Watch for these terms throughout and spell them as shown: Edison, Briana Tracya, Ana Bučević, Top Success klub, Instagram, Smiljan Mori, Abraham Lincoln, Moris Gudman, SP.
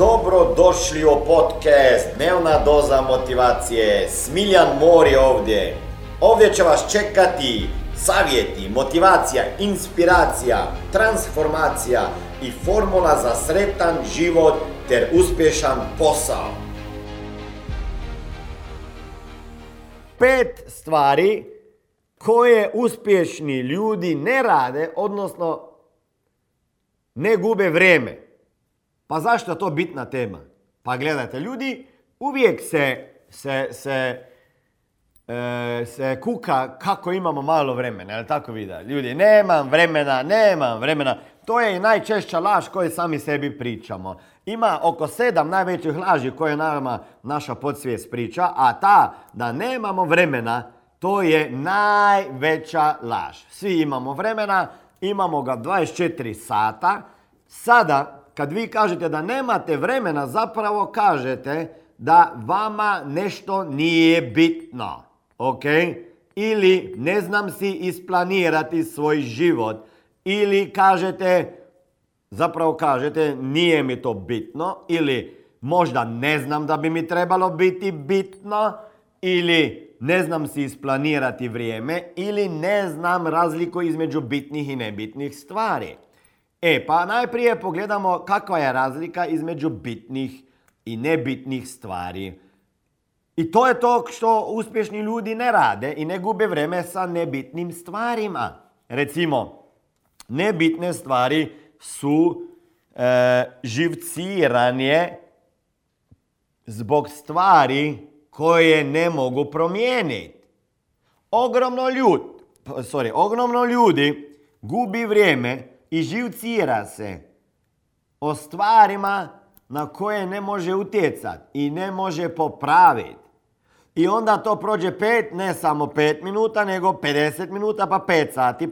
Dobrodošli u podcast Dnevna doza motivacije. Smiljan Mori ovdje. Ovdje će vas čekati savjeti, motivacija, inspiracija, transformacija i formula za sretan život ter uspješan posao. 5 stvari koje uspješni ljudi ne rade, odnosno ne gube vrijeme. Pa zašto je to bitna tema? Pa gledajte, ljudi uvijek se kuka kako imamo malo vremena, jel tako vida? Ljudi, nemam vremena. To je i najčešća laž koju sami sebi pričamo. Ima oko 7 najvećih laži koje nama naša podsvijest priča, a ta da nemamo vremena, to je najveća laž. Svi imamo vremena, imamo ga 24 sata. Sada, kad vi kažete da nemate vremena, zapravo kažete da vama nešto nije bitno. Ok? Ili ne znam si isplanirati svoj život. Ili kažete, zapravo kažete, nije mi to bitno. Ili možda ne znam da bi mi trebalo biti bitno. Ili ne znam si isplanirati vrijeme ili ne znam razliku između bitnih i nebitnih stvari. Pa najprije pogledamo kakva je razlika između bitnih i nebitnih stvari. I to je to što uspješni ljudi ne rade i ne gube vrijeme sa nebitnim stvarima. Recimo, nebitne stvari su živciranje zbog stvari koje ne mogu promijeniti. Ogromno ljudi gubi vrijeme i živcira se o stvarima na koje ne može utjecati i ne može popraviti. I onda to prođe 5, ne samo 5 minuta, nego 50 minuta, pa 5 sati,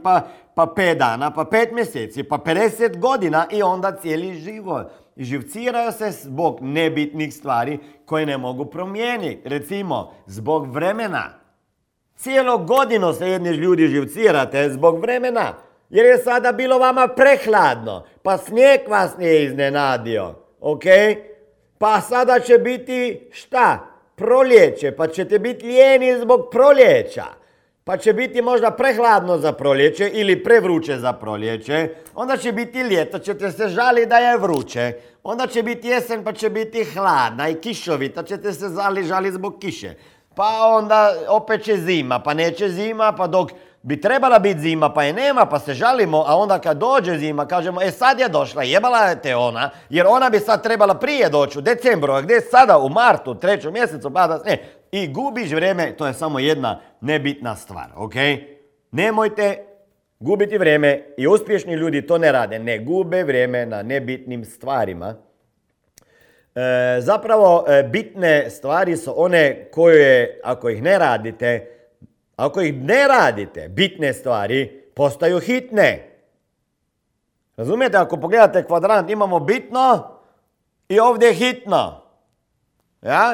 pa 5 dana, pa 5 mjeseci, pa 50 godina i onda cijeli život. Živciraju se zbog nebitnih stvari koje ne mogu promijeniti. Recimo, zbog vremena. Cijelo godinu se jedni ljudi živcirate zbog vremena. Jer je sada bilo vama prehladno. Pa snijeg vas nije iznenadio. Ok? Pa sada će biti šta? Proljeće. Pa ćete biti lijeni zbog proljeća. Pa će biti možda prehladno za proljeće ili prevruće za proljeće. Onda će biti ljeto, ćete se žaliti da je vruće. Onda će biti jesen pa će biti hladna i kišovita, ćete se žaliti zbog kiše. Pa onda opet će zima, pa neće zima, pa dok bi trebala biti zima pa je nema, pa se žalimo, a onda kad dođe zima kažemo sad je došla, jebala je te ona, jer ona bi sad trebala prije doći u decembru, a gdje je sada u martu, 3. mjesecu, pada snijeg. I gubiš vrijeme, to je samo jedna nebitna stvar, ok? Nemojte gubiti vrijeme i uspješni ljudi to ne rade, ne gube vrijeme na nebitnim stvarima. Zapravo, bitne stvari su one koje, ako ih ne radite, bitne stvari postaju hitne. Razumijete, ako pogledate kvadrant, imamo bitno i ovdje hitno. Ja?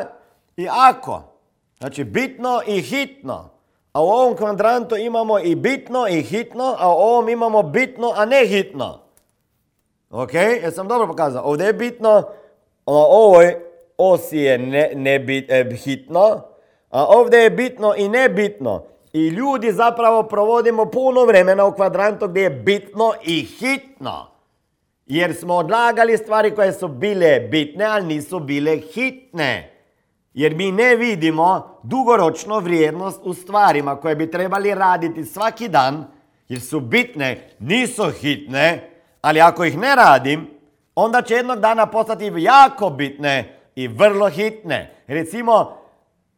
I ako, znači bitno i hitno, a u ovom kvadrantu imamo i bitno i hitno, a u ovom imamo bitno, a ne hitno. Ok, jesam dobro pokazao. Ovdje je bitno, na ovoj osi je hitno, a ovdje je bitno i nebitno. I ljudi zapravo provodimo puno vremena u kvadrantu gdje je bitno i hitno. Jer smo odlagali stvari koje su bile bitne, ali nisu bile hitne. Jer mi ne vidimo dugoročno vrijednost u stvarima koje bi trebali raditi svaki dan, jer su bitne, nisu hitne, ali ako ih ne radim, onda će jednog dana postati jako bitne i vrlo hitne. Recimo,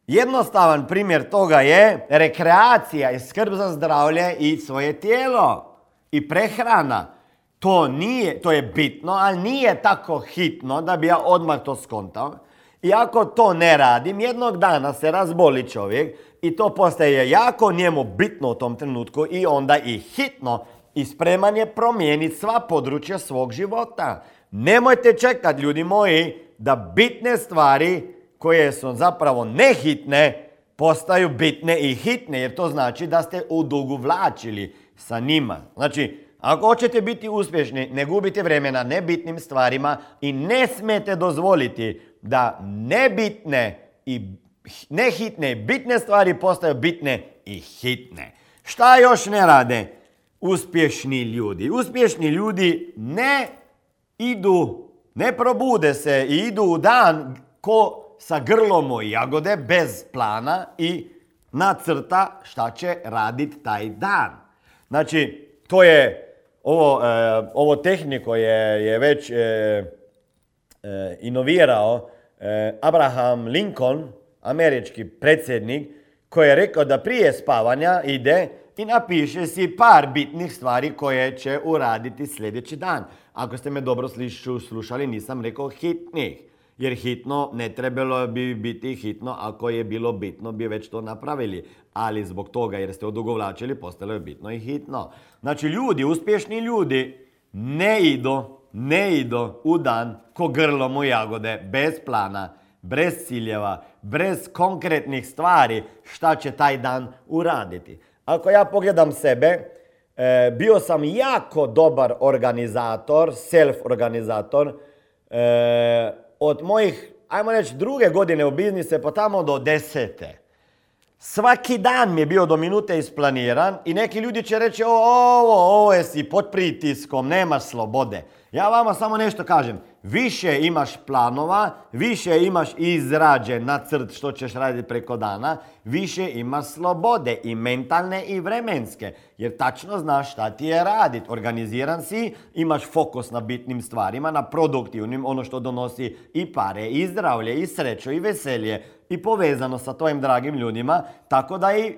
jednostavan primjer toga je rekreacija i skrb za zdravlje i svoje tijelo i prehrana. To je bitno, ali nije tako hitno da bi ja odmah to skontao. I ako to ne radim, jednog dana se razboli čovjek i to postaje jako njemu bitno u tom trenutku i onda i hitno i spreman je promijeniti sva područja svog života. Nemojte čekati, ljudi moji, da bitne stvari koje su zapravo nehitne postaju bitne i hitne jer to znači da ste odugovlačili sa njima. Znači, Ako hoćete biti uspješni, ne gubite vremena nebitnim stvarima i ne smijete dozvoliti da nebitne i nehitne i bitne stvari postaju bitne i hitne. Šta još ne rade uspješni ljudi? Uspješni ljudi ne idu, ne probude se i idu u dan ko sa grlom i jagode bez plana i nacrta šta će raditi taj dan. Znači, to je ovo tehniko je već inovirao Abraham Lincoln, američki predsjednik, koji je rekao da prije spavanja ide i napiše si par bitnih stvari koje će uraditi sljedeći dan. Ako ste me dobro slušali, nisam rekao hitnih. Jer hitno ne trebalo bi biti hitno, ako je bilo bitno bi već to napravili. Ali zbog toga jer ste odugovlačili, postalo je bitno i hitno. Znači ljudi, uspješni ljudi ne idu u dan ko grlom u jagode, bez plana, bez ciljeva, bez konkretnih stvari šta će taj dan uraditi. Ako ja pogledam sebe, bio sam jako dobar organizator, self-organizator, od mojih, ajmo reći, druge godine u biznise, pa tamo do 10. Svaki dan mi je bio do minute isplaniran i neki ljudi će reći ovo je si pod pritiskom, nemaš slobode. Ja vama samo nešto kažem, više imaš planova, više imaš izrađen nacrt što ćeš raditi preko dana, više imaš slobode i mentalne i vremenske, jer tačno znaš šta ti je raditi. Organiziran si, imaš fokus na bitnim stvarima, na produktivnim, ono što donosi i pare, i zdravlje, i sreću, i veselje, i povezano sa tvojim dragim ljudima, tako da i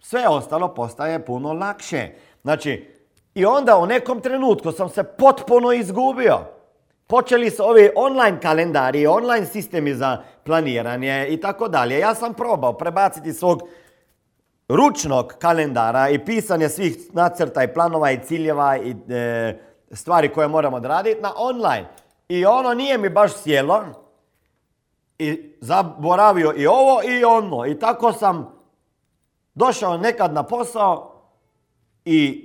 sve ostalo postaje puno lakše. Znači, i onda u nekom trenutku sam se potpuno izgubio. Počeli su ovi online kalendari, online sistemi za planiranje i tako dalje. Ja sam probao prebaciti svog ručnog kalendara i pisanje svih nacrta i planova i ciljeva i stvari koje moramo odraditi na online. I ono nije mi baš sjelo i zaboravio i ovo i ono. I tako sam došao nekad na posao i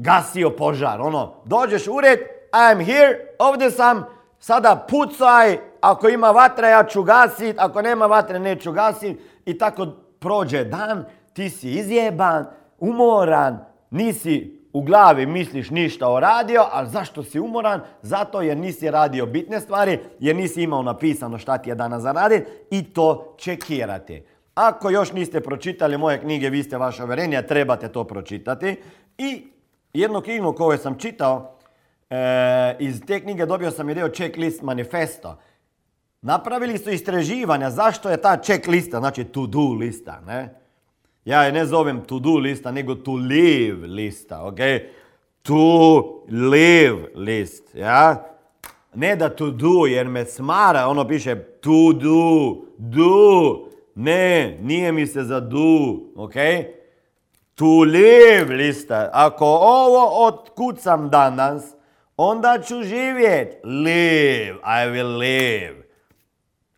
gasio požar, ono, dođeš ured, I'm here, ovdje sam, sada pucaj, ako ima vatra ja ću gasit, ako nema vatre neću gasit. I tako prođe dan, ti si izjeban, umoran, nisi u glavi misliš ništa o radio, ali zašto si umoran? Zato jer nisi radio bitne stvari, jer nisi imao napisano šta ti je danas za radit i to čekirati. Ako još niste pročitali moje knjige, vi ste vaše uvjerenja, trebate to pročitati. I jednu knjigu koju sam čitao, iz te knjige dobio sam ideju checklist manifesto. Napravili su istraživanja zašto je ta checklista, znači to-do lista, ne? Ja je ne zovem to-do lista, nego to-live lista, ok? To-live list, ja? Ne da to-do, jer me smara, ono piše to-do, do, ne, nije mi se za do, ok? To live lista. Ako ovo otkucam danas, onda ću živjeti. Live, I will live.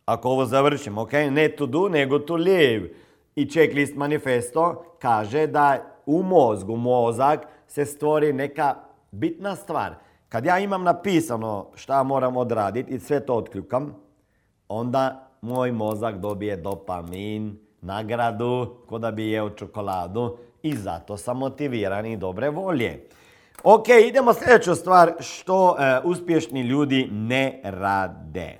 Ako ovo završim, ok? Ne to do, nego to live. I checklist manifesto kaže da u mozak se stvori neka bitna stvar. Kad ja imam napisano šta moram odraditi i sve to otklikam, onda moj mozak dobije dopamin, nagradu, ko da bi jeo čokoladu. I zato sam motiviran i dobre volje. Ok, idemo sljedeću stvar što uspješni ljudi ne rade.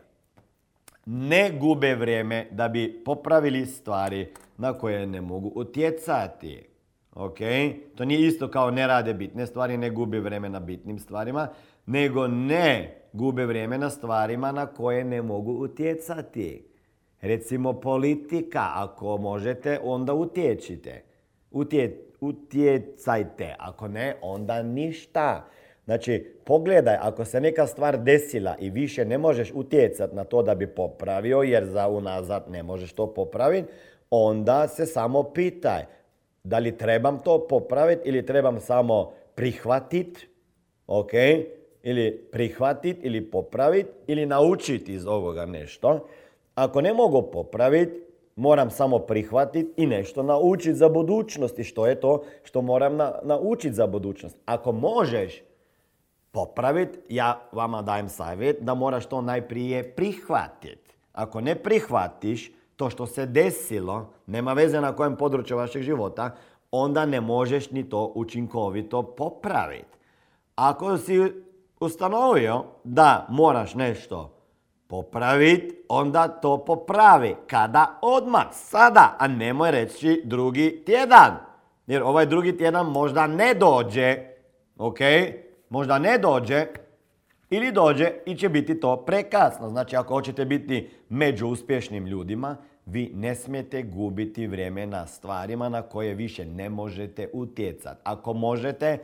Ne gube vrijeme da bi popravili stvari na koje ne mogu utjecati. Ok, to nije isto kao ne rade bitne stvari, ne gube vrijeme na bitnim stvarima, nego ne gube vrijeme na stvarima na koje ne mogu utjecati. Recimo politika, ako možete, onda utječite. Utjecajte, ako ne, onda ništa. Znači, pogledaj, ako se neka stvar desila i više ne možeš utjecati na to da bi popravio, jer za unazad ne možeš to popraviti, onda se samo pitaj da li trebam to popraviti ili trebam samo prihvatiti, ok, ili prihvatiti ili popraviti ili naučiti iz ovoga nešto. Ako ne mogu popraviti, moram samo prihvatiti i nešto naučiti za budućnost. I što je to što moram naučiti za budućnost? Ako možeš popraviti, ja vama dajem savjet da moraš to najprije prihvatiti. Ako ne prihvatiš to što se desilo, nema veze na kojem području vašeg života, onda ne možeš ni to učinkovito popraviti. Ako si ustanovio da moraš nešto popraviti, onda to popravi. Kada? Odmah, sada, a nemoj reći drugi tjedan. Jer ovaj drugi tjedan možda ne dođe, ok? Možda ne dođe ili dođe i će biti to prekasno. Znači, ako hoćete biti među uspješnim ljudima, vi ne smijete gubiti vrijeme na stvarima na koje više ne možete utjecati. Ako možete,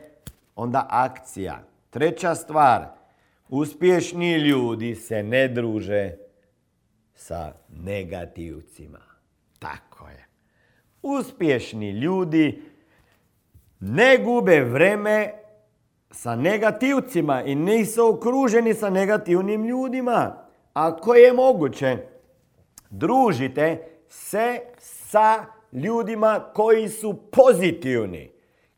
onda akcija. Treća stvar, uspješni ljudi se ne druže sa negativcima. Tako je. Uspješni ljudi ne gube vrijeme sa negativcima i nisu okruženi sa negativnim ljudima. Ako je moguće, družite se sa ljudima koji su pozitivni.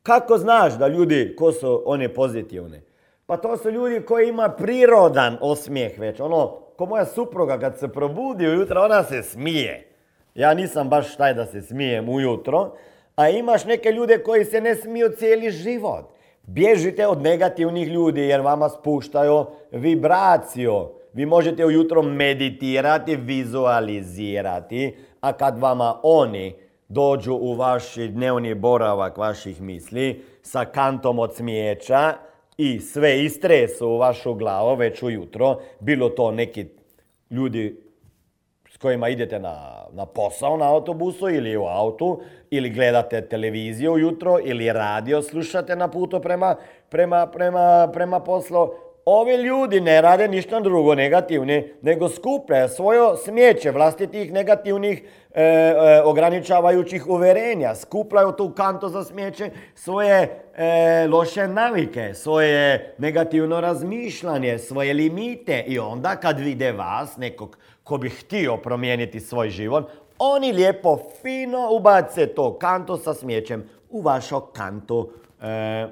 Kako znaš da ljudi ko su oni pozitivni? Pa to su ljudi koji ima prirodan osmijeh već. Ono, ko moja supruga kad se probudi ujutro, ona se smije. Ja nisam baš taj da se smijem ujutro. A imaš neke ljude koji se ne smiju cijeli život. Bježite od negativnih ljudi jer vama spuštaju vibraciju. Vi možete ujutro meditirati, vizualizirati, a kad vama oni dođu u vaš dnevni boravak vaših misli sa kantom od smijeća i sve istresu u vašu glavu već ujutro, bilo to neki ljudi s kojima idete na posao na autobusu ili u autu, ili gledate televiziju ujutro, ili radio slušate na putu prema poslu. Ovi ljudi ne rade ništa drugo negativni, nego skupe svoje smijeće vlastitih negativnih ograničavajućih uverenja. Skupljaju tu kanto za smijeće svoje loše navike, svoje negativno razmišljanje, svoje limite. I onda kad vide vas, nekog ko bi htio promijeniti svoj život, oni lijepo fino ubace to kanto sa smijećem u vašo kanto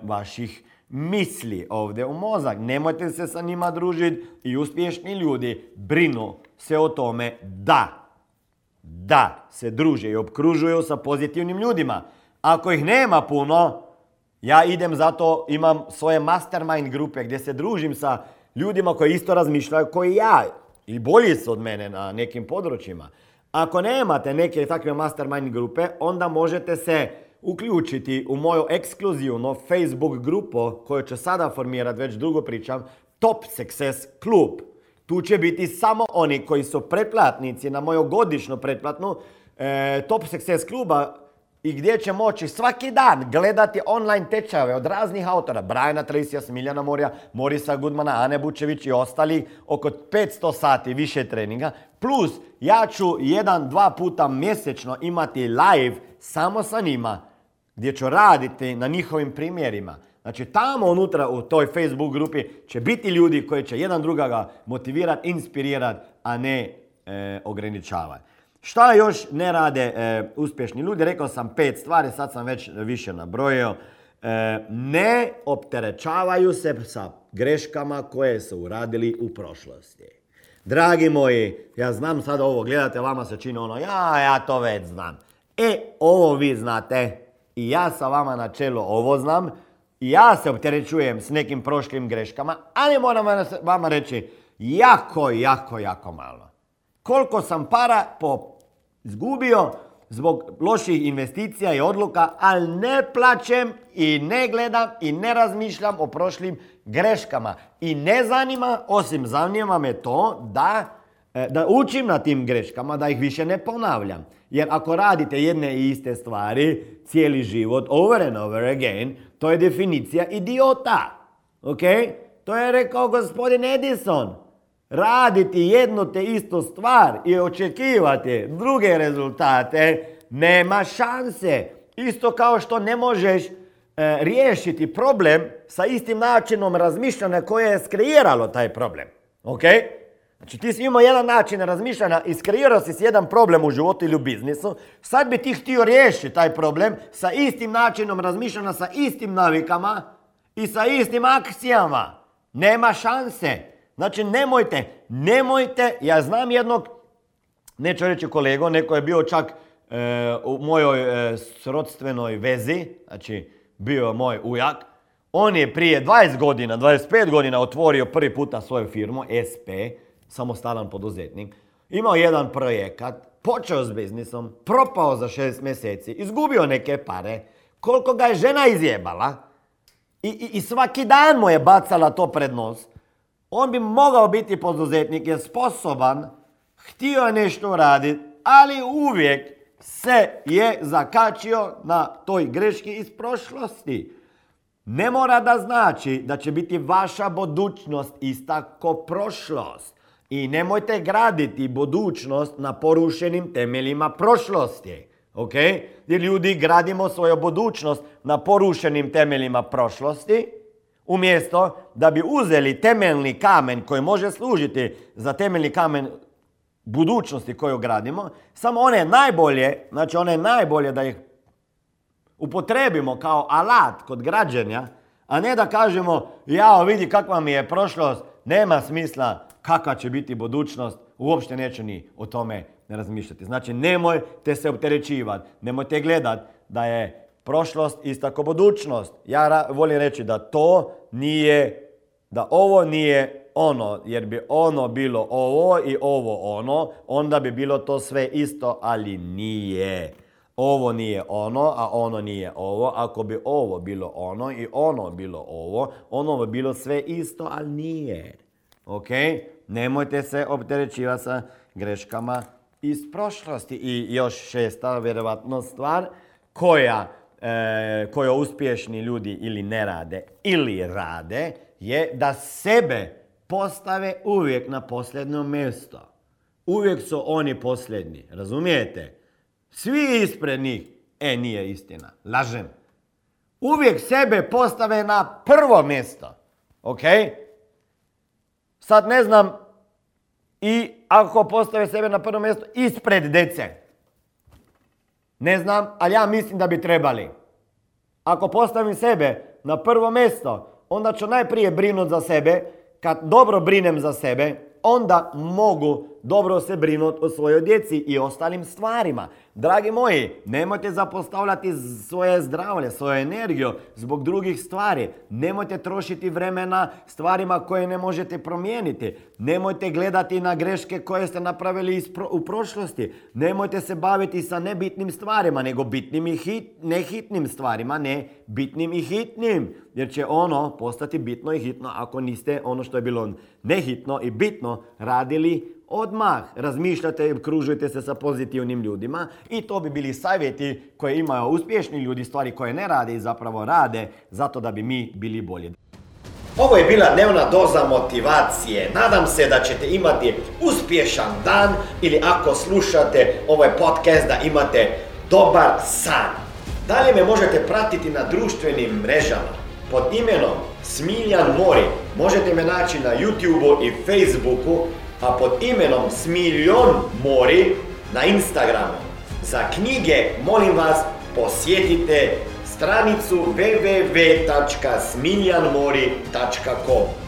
vaših misli ovdje u mozak. Nemojte se sa njima družiti i uspješni ljudi brinu se o tome da se druže i okružuju sa pozitivnim ljudima. Ako ih nema puno, ja idem zato, imam svoje mastermind grupe gdje se družim sa ljudima koji isto razmišljaju koji ja i bolji su od mene na nekim područjima. Ako nemate neke takve mastermind grupe, onda možete se uključiti u moju ekskluzivnu Facebook grupu koju će sada formirati, već dugo pričam, Top Success klub. Tu će biti samo oni koji su pretplatnici na moju godišnju pretplatnu Top Success kluba i gdje će moći svaki dan gledati online tečajeve od raznih autora, Briana Tracya, Smiljana Morija, Morisa Gudmana, Ane Bučević i ostali, oko 500 sati više treninga. Plus, ja ću 1-2 puta mjesečno imati live samo sa njima, gdje ću raditi na njihovim primjerima. Znači, tamo unutra u toj Facebook grupi će biti ljudi koji će jedan drugoga motivirati, inspirirati, a ne ograničavati. Šta još ne rade uspješni ljudi? Rekao sam 5 stvari, sad sam već više nabrojio. Ne opterećavaju se sa greškama koje su uradili u prošlosti. Dragi moji, ja znam sad ovo, gledate, vama se čini ono, ja to već znam. Ovo vi znate i ja sa vama na čelu ovo znam. I ja se opterećujem s nekim prošlim greškama, ali moram vama reći jako malo. Koliko sam para izgubio zbog loših investicija i odluka, ali ne plačem i ne gledam i ne razmišljam o prošlim greškama. I ne zanima, osim zanima me to da učim na tim greškama, da ih više ne ponavljam. Jer ako radite jedne i iste stvari cijeli život, over and over again, to je definicija idiota. Ok? To je rekao gospodin Edison. Raditi jednu te istu stvar i očekivati druge rezultate, nema šanse. Isto kao što ne možeš riješiti problem sa istim načinom razmišljanja koje je skreiralo taj problem. Ok? Znači ti si imao jedan način razmišljanja, iskreirao si jedan problem u životu ili u biznisu, sad bi ti htio riješiti taj problem sa istim načinom razmišljanja, sa istim navikama i sa istim akcijama. Nema šanse. Znači nemojte, ja znam jednog, neću reći kolego, neko je bio čak u mojoj srodstvenoj vezi, znači bio moj ujak. On je prije 25 godina otvorio prvi puta svoju firmu, SP, samostalan poduzetnik. Imao jedan projekat, počeo s biznisom, propao za 6 mjeseci, izgubio neke pare, koliko ga je žena izjebala i svaki dan mu je bacala to pred nos. On bi mogao biti poduzetnik, je sposoban, htio je nešto raditi, ali uvijek se je zakačio na toj greški iz prošlosti. Ne mora da znači da će biti vaša budućnost ista ko prošlost. I nemojte graditi budućnost na porušenim temeljima prošlosti. Ok? Jer ljudi gradimo svoju budućnost na porušenim temeljima prošlosti, umjesto da bi uzeli temeljni kamen koji može služiti za temeljni kamen budućnosti koju gradimo, samo one najbolje da ih upotrebimo kao alat kod građenja, a ne da kažemo, jao vidi kakva mi je prošlost, nema smisla, kakva će biti budućnost, uopšte neću ni o tome ne razmišljati. Znači nemojte se opterećivati, nemojte gledati da je prošlost ista kao budućnost. Ja volim reći da to nije, da ovo nije ono, jer bi ono bilo ovo i ovo ono, onda bi bilo to sve isto, ali nije. Ovo nije ono, a ono nije ovo. Ako bi ovo bilo ono i ono bilo ovo, ono bi bilo sve isto, ali nije. Ok? Nemojte se opterećivati sa greškama iz prošlosti. I još 6. vjerovatno stvar koja uspješni ljudi ili ne rade ili rade je da sebe postave uvijek na posljednje mjesto. Uvijek su oni posljednji. Razumijete? Svi ispred njih. Nije istina. Lažem. Uvijek sebe postave na prvo mjesto. Ok? Sad ne znam i ako postave sebe na prvo mjesto ispred djece. Ne znam, ali ja mislim da bi trebali. Ako postavim sebe na prvo mjesto, onda ću najprije brinuti za sebe. Kad dobro brinem za sebe, onda mogu dobro se brinuti o svojoj djeci i ostalim stvarima. Dragi moji, nemojte zapostavljati svoje zdravlje, svoju energiju zbog drugih stvari. Nemojte trošiti vremena stvarima koje ne možete promijeniti. Nemojte gledati na greške koje ste napravili u prošlosti. Nemojte se baviti sa nebitnim stvarima, nego bitnim i nehitnim stvarima, ne bitnim i hitnim. Jer će ono postati bitno i hitno ako niste ono što je bilo nehitno i bitno radili odmah. Razmišljate i kružujte se sa pozitivnim ljudima i to bi bili savjeti koje imaju uspješni ljudi, stvari koje ne rade i zapravo rade zato da bi mi bili bolji. Ovo je bila dnevna doza motivacije. Nadam se da ćete imati uspješan dan ili ako slušate ovaj podcast da imate dobar san. Dalje me možete pratiti na društvenim mrežama pod imenom Smiljan Mori. Možete me naći na YouTubeu i Facebooku, a pod imenom Smiljan Mori na Instagramu. Za knjige, molim vas, posjetite stranicu www.smiljanmori.com.